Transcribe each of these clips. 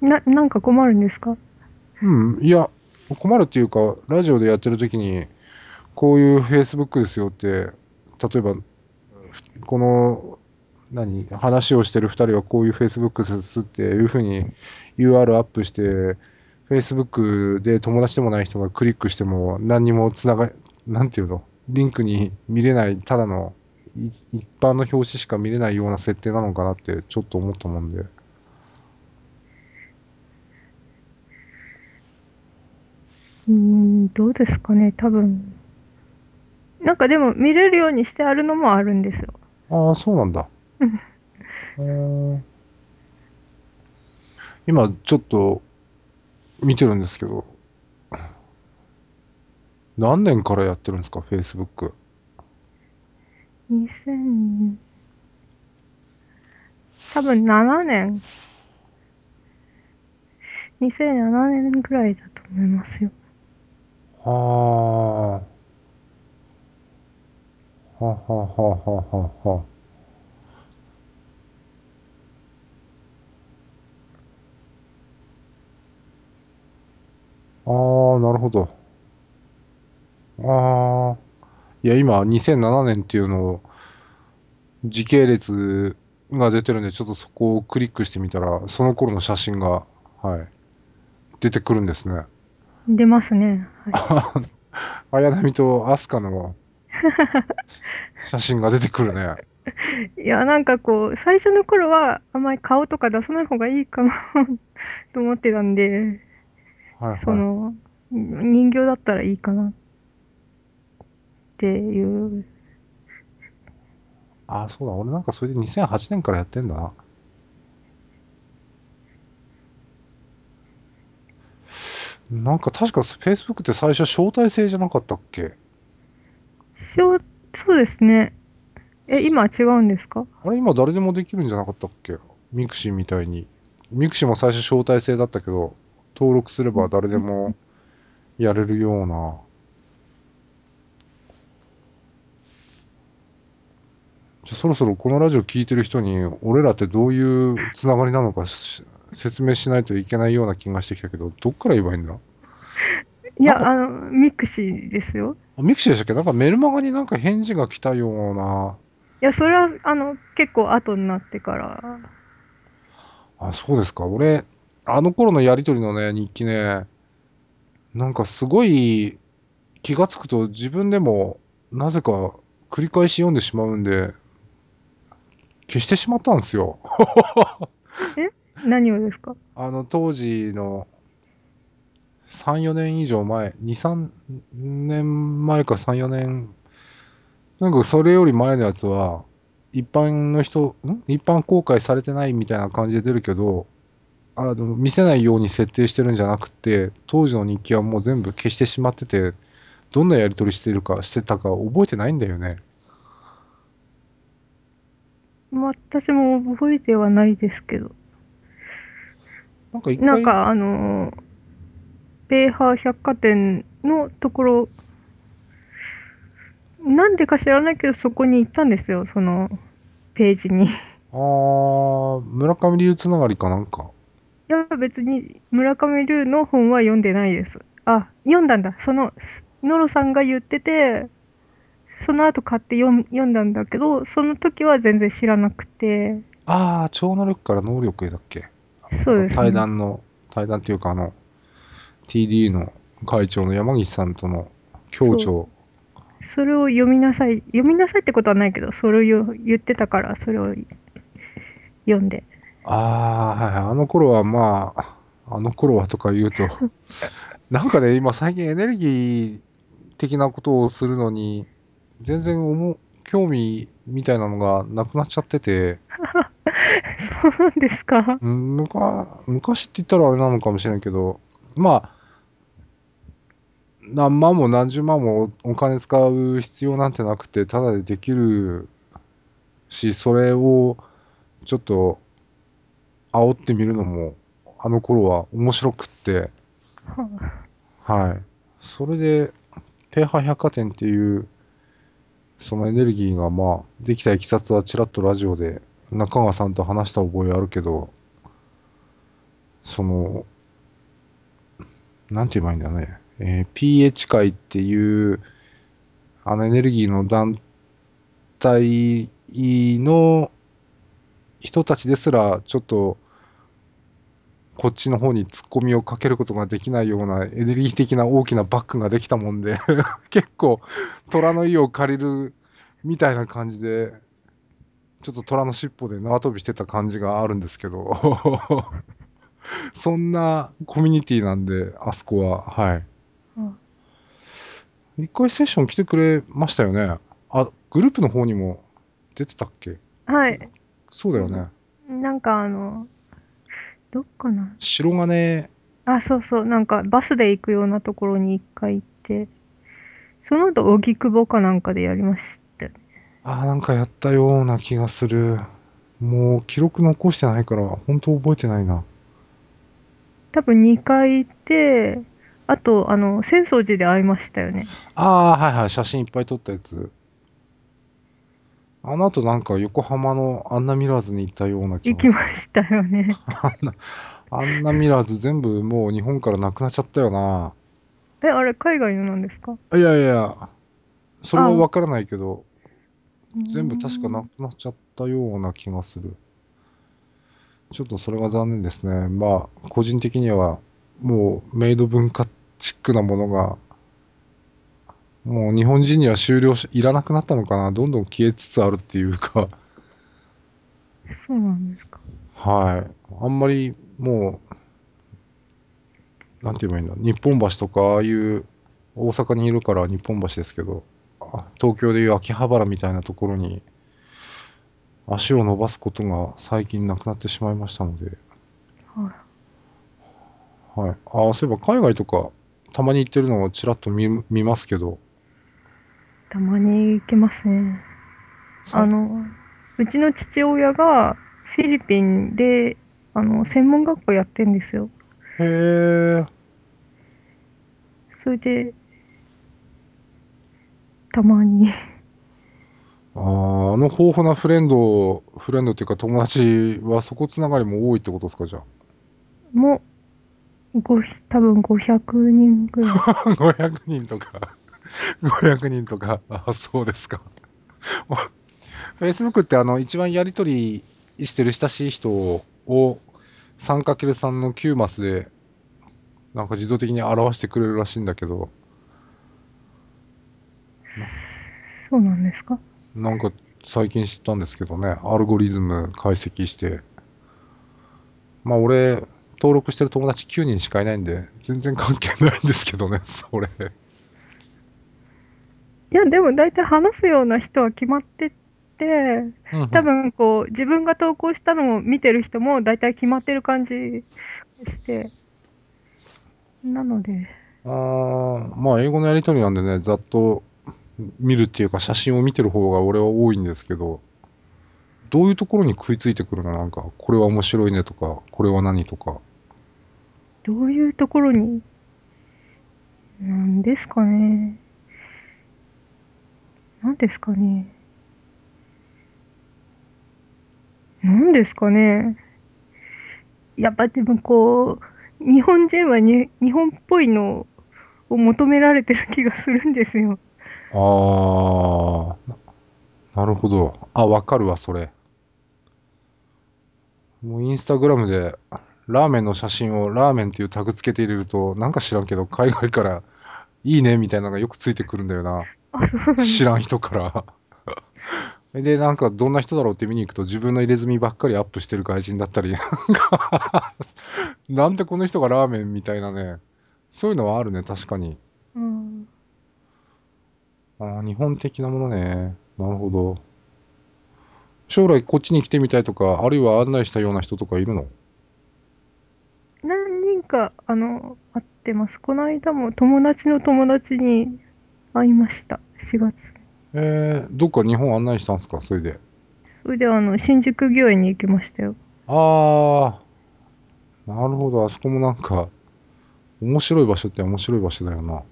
なんか困るんですか？うん、いや困るっていうか、ラジオでやってる時にこういう Facebook ですよって、例えばこの話をしてる2人はこういう Facebook ですっていうふうに UR アップして、 Facebook で友達でもない人がクリックしても何にもつながり、なんていうの、リンクに見れない、ただの一般の表紙しか見れないような設定なのかなってちょっと思ったもんで。どうですかね、多分なんかでも見れるようにしてあるのもあるんですよ。ああ、そうなんだ。今ちょっと見てるんですけど、何年からやってるんですか、Facebook。2000、多分7年、2007年ぐらいだと思いますよ。はあ。はははははは。ああ、なるほど。ああ。いや、今、2007年っていうのを、時系列が出てるんで、ちょっとそこをクリックしてみたら、その頃の写真が、はい、出てくるんですね。出ますね。はい、綾波とアスカの写真が出てくるね。いや、なんかこう最初の頃はあんまり顔とか出さない方がいいかなと思ってたんで、はいはい、その人形だったらいいかなっていう。あ、そうだ、俺なんかそれで2008年からやってんだな。なんか確か Facebook って最初招待制じゃなかったっけ？そうですね。今は違うんですか？あれ、今誰でもできるんじゃなかったっけ？ミクシーみたいに。ミクシーも最初招待制だったけど、登録すれば誰でもやれるような。じゃあそろそろこのラジオ聞いてる人に、俺らってどういうつながりなのか説明しないといけないような気がしてきたけど、どっから言えばいいんだ？いや、ミクシーですよ。ミクシーでしたっけ？なんかメルマガになんか返事が来たような。いや、それは結構後になってから。あ、そうですか。俺、あの頃のやりとりのね、日記ね、なんかすごい気がつくと自分でもなぜか繰り返し読んでしまうんで、消してしまったんですよ。え？何をですか？当時の3、4年以上前、2、3年前か3、4年、なんかそれより前のやつは、一般公開されてないみたいな感じで出るけど、見せないように設定してるんじゃなくて、当時の日記はもう全部消してしまってて、どんなやり取りしてたか覚えてないんだよね。私も覚えてはないですけど。なんかペーハー百貨店のところ、なんでか知らないけどそこに行ったんですよ、そのページに。ああ、村上龍つながりかなんか。いや、別に村上龍の本は読んでないです。あ、読んだんだ。そのノロさんが言ってて、その後買って読んだんだけど、その時は全然知らなくて。ああ、超能力から能力へだっけ？そうですね。対談っていうかTD の会長の山岸さんとの協調。それを読みなさいってことはないけど、それを言ってたから、それを読んで。ああ、はい、あの頃はとか言うと、なんかね、今最近エネルギー的なことをするのに、全然興味みたいなのがなくなっちゃってて。そうなんですか。昔って言ったらあれなのかもしれないけど、まあ、何万も何十万もお金使う必要なんてなくて、ただでできるし、それをちょっと煽ってみるのもあの頃は面白くって、はい、それでペーハー百貨店っていうそのエネルギーができたいきさつはちらっとラジオで中川さんと話した覚えあるけど、その、なんて言えばいいんだね、pH 界っていう、エネルギーの団体の人たちですら、ちょっと、こっちの方に突っ込みをかけることができないようなエネルギー的な大きなバックができたもんで、結構、虎の意を借りるみたいな感じで、ちょっと虎の尻尾で縄跳びしてた感じがあるんですけど、そんなコミュニティなんで、あそこは、はい。一回セッション来てくれましたよね。あ、グループの方にも出てたっけ？はい。そうだよね。なんかどっかな、白金、あ、そうそう、なんかバスで行くようなところに一回行って、その後荻窪かなんかでやりましたよね。あ、なんかやったような気がする。もう記録残してないから本当覚えてないな。多分2回行って、あと浅草寺で会いましたよね。ああ、はいはい、写真いっぱい撮ったやつ。あの後なんか横浜のアンナミラーズに行ったような気がする。行きましたよね。アンナミラーズ全部もう日本からなくなっちゃったよな。え、あれ海外のなんですか？いやいや、それは分からないけど、全部確かなくなっちゃったような気がする。ちょっとそれが残念ですね。まあ個人的にはもうメイド文化チックなものがもう日本人には終了し、いらなくなったのかな、どんどん消えつつあるっていうか。そうなんですか。はい。あんまりもう、なんて言えばいいんだ、日本橋とか、ああいう、大阪にいるから日本橋ですけど、東京でいう秋葉原みたいなところに、足を伸ばすことが最近なくなってしまいましたので。はい。はい。あ、そういえば海外とか、たまに行ってるのをちらっと 見ますけど。たまに行けますね。うちの父親がフィリピンで専門学校やってんですよ。へー。それでたまに豊富なフレンドっていうか友達はそこつながりも多いってことですか？じゃあも多分500人ぐらい500人とか500人とか。あ、そうですか。Facebook って一番やり取りしてる親しい人を 3×3 の9マスでなんか自動的に表してくれるらしいんだけど。そうなんですか？なんか最近知ったんですけどね、アルゴリズム解析して。まあ俺登録してる友達9人しかいないんで全然関係ないんですけどね、それ。いやでも大体話すような人は決まってて、多分こう自分が投稿したのを見てる人も大体決まってる感じして、なのでまあ英語のやり取りなんでね、ざっと見るっていうか写真を見てる方が俺は多いんですけど、どういうところに食いついてくるの？なんかこれは面白いねとか、これは何とか。どういうところになんですかね。なんですかね。なんですかね。やっぱでもこう日本人は日本っぽいのを求められてる気がするんですよ。ああ。なるほど。あ、わかるわ、それ。もうインスタグラムでラーメンの写真をラーメンっていうタグつけて入れると、なんか知らんけど海外からいいねみたいなのがよくついてくるんだよな。知らん人から。で、なんかどんな人だろうって見に行くと自分の入れ墨ばっかりアップしてる外人だったり、なんでこの人がラーメンみたいなね。そういうのはあるね、確かに。うん。あ、日本的なものね。なるほど。将来こっちに来てみたいとか、あるいは案内したような人とかいるの？何人か会ってます。この間も友達の友達に会いました。4月。どっか日本案内したんですか？それで。それで新宿御苑に行きましたよ。ああ、なるほど。あそこもなんか面白い場所って面白い場所だよな。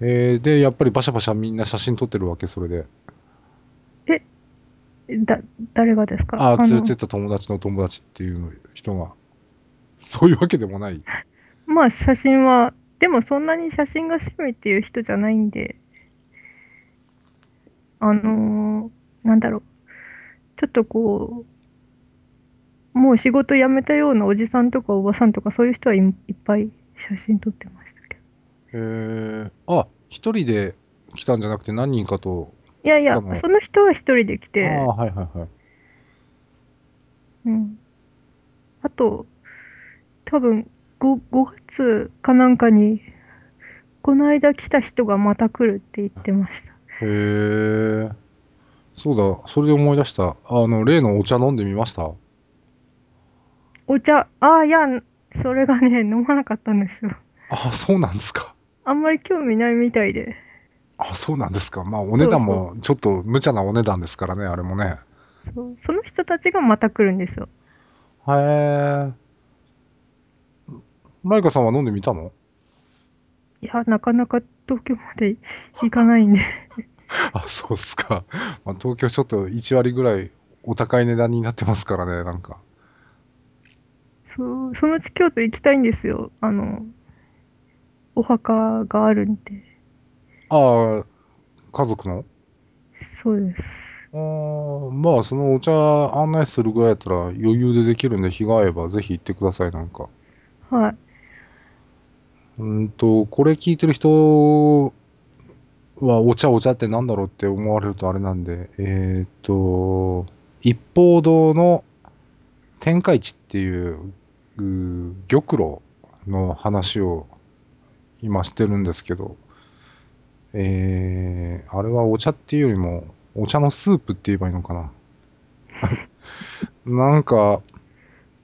でやっぱりバシャバシャみんな写真撮ってるわけ、それで。誰がですか？あ、連れてった友達の友達っていう人が。そういうわけでもないまあ写真はでもそんなに写真が趣味っていう人じゃないんで、なんだろう、ちょっとこうもう仕事辞めたようなおじさんとかおばさんとかそういう人はいっぱい写真撮ってましたけど。へえ。あ、一人で来たんじゃなくて何人かと。いやいや、その人は一人で来て。ああ、はいはいはい。うん。あと多分 5月かなんかにこの間来た人がまた来るって言ってました。へえ。そうだ、それで思い出した。例のお茶飲んでみました？お茶、あ、いや、それがね、飲まなかったんですよ。あ、そうなんですか。あんまり興味ないみたいで。あ、そうなんですか。まあ、お値段もちょっと無茶なお値段ですからね、あれもね。そう、その人たちがまた来るんですよ。へえ。マイカさんは飲んでみたの？いや、なかなか東京まで行かないんで。あ、そうっすか。まあ、東京ちょっと1割ぐらいお高い値段になってますからね、なんか。そのうち京都行きたいんですよ。お墓があるんで。ああ、家族の？そうです。ああ、まあそのお茶案内するぐらいだったら余裕でできるんで、日が合えばぜひ行ってください、なんか。はい。これ聞いてる人はお茶ってなんだろうって思われるとあれなんで、一方堂の天下一っていう玉露の話を今してるんですけど、あれはお茶っていうよりもお茶のスープって言えばいいのかななんか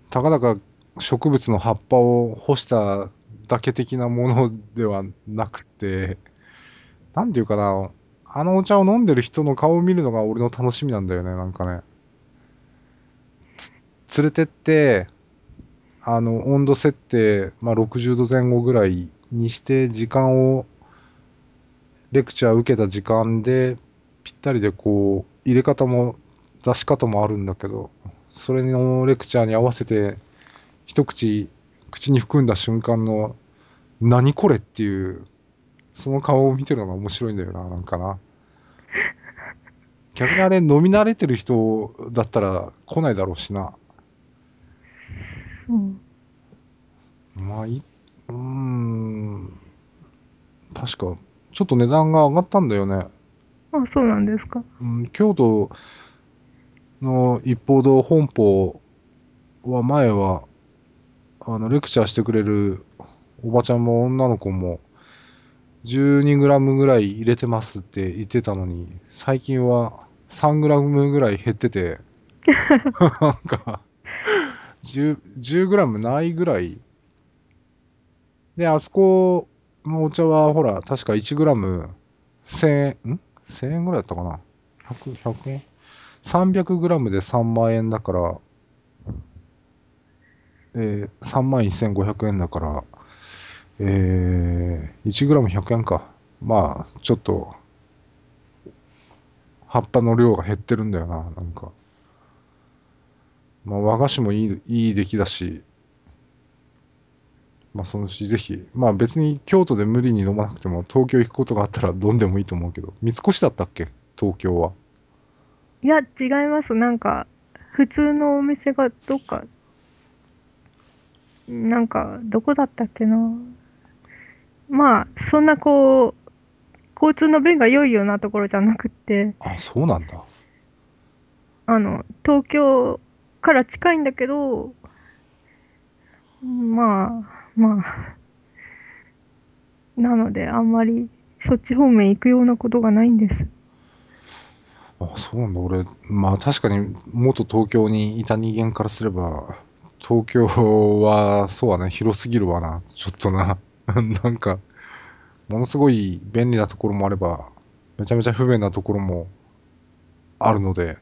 たかだか植物の葉っぱを干しただけ的なものではなくて、なんていうかな、あのお茶を飲んでる人の顔を見るのが俺の楽しみなんだよね、なんかね。連れてって、温度設定、まあ、60度前後ぐらいにして、時間を、レクチャー受けた時間で、ぴったりでこう、入れ方も出し方もあるんだけど、それのレクチャーに合わせて、一口、口に含んだ瞬間の、何これっていう、その顔を見てるのが面白いんだよな、なんかな。逆にあれ飲み慣れてる人だったら来ないだろうしな。うん。まあ、確か、ちょっと値段が上がったんだよね。あ、そうなんですか。うん、京都の一方堂本舗は前は、レクチャーしてくれるおばちゃんも女の子も、12g ぐらい入れてますって言ってたのに、最近は 3g ぐらい減っててなんか 10g ないぐらいで、あそこのお茶はほら確か 1g1000 円、1000円ぐらいだったかな、100円、300g で3万円だから、31500 円だから1g100 円か。まあ、ちょっと、葉っぱの量が減ってるんだよな、なんか。まあ、和菓子もいい出来だし、まあ、そのうちぜひ、まあ別に京都で無理に飲まなくても、東京行くことがあったら飲んでもいいと思うけど、三越だったっけ、東京は。いや、違います。なんか、普通のお店がどっか、なんか、どこだったっけな。まあそんなこう交通の便が良いようなところじゃなくて、あ、そうなんだ。東京から近いんだけど、まあなのであんまりそっち方面行くようなことがないんです。あ、そうなんだ。俺、まあ確かに元東京にいた人間からすれば、東京はそうはね、広すぎるわな、ちょっとななんか、ものすごい便利なところもあれば、めちゃめちゃ不便なところもあるので、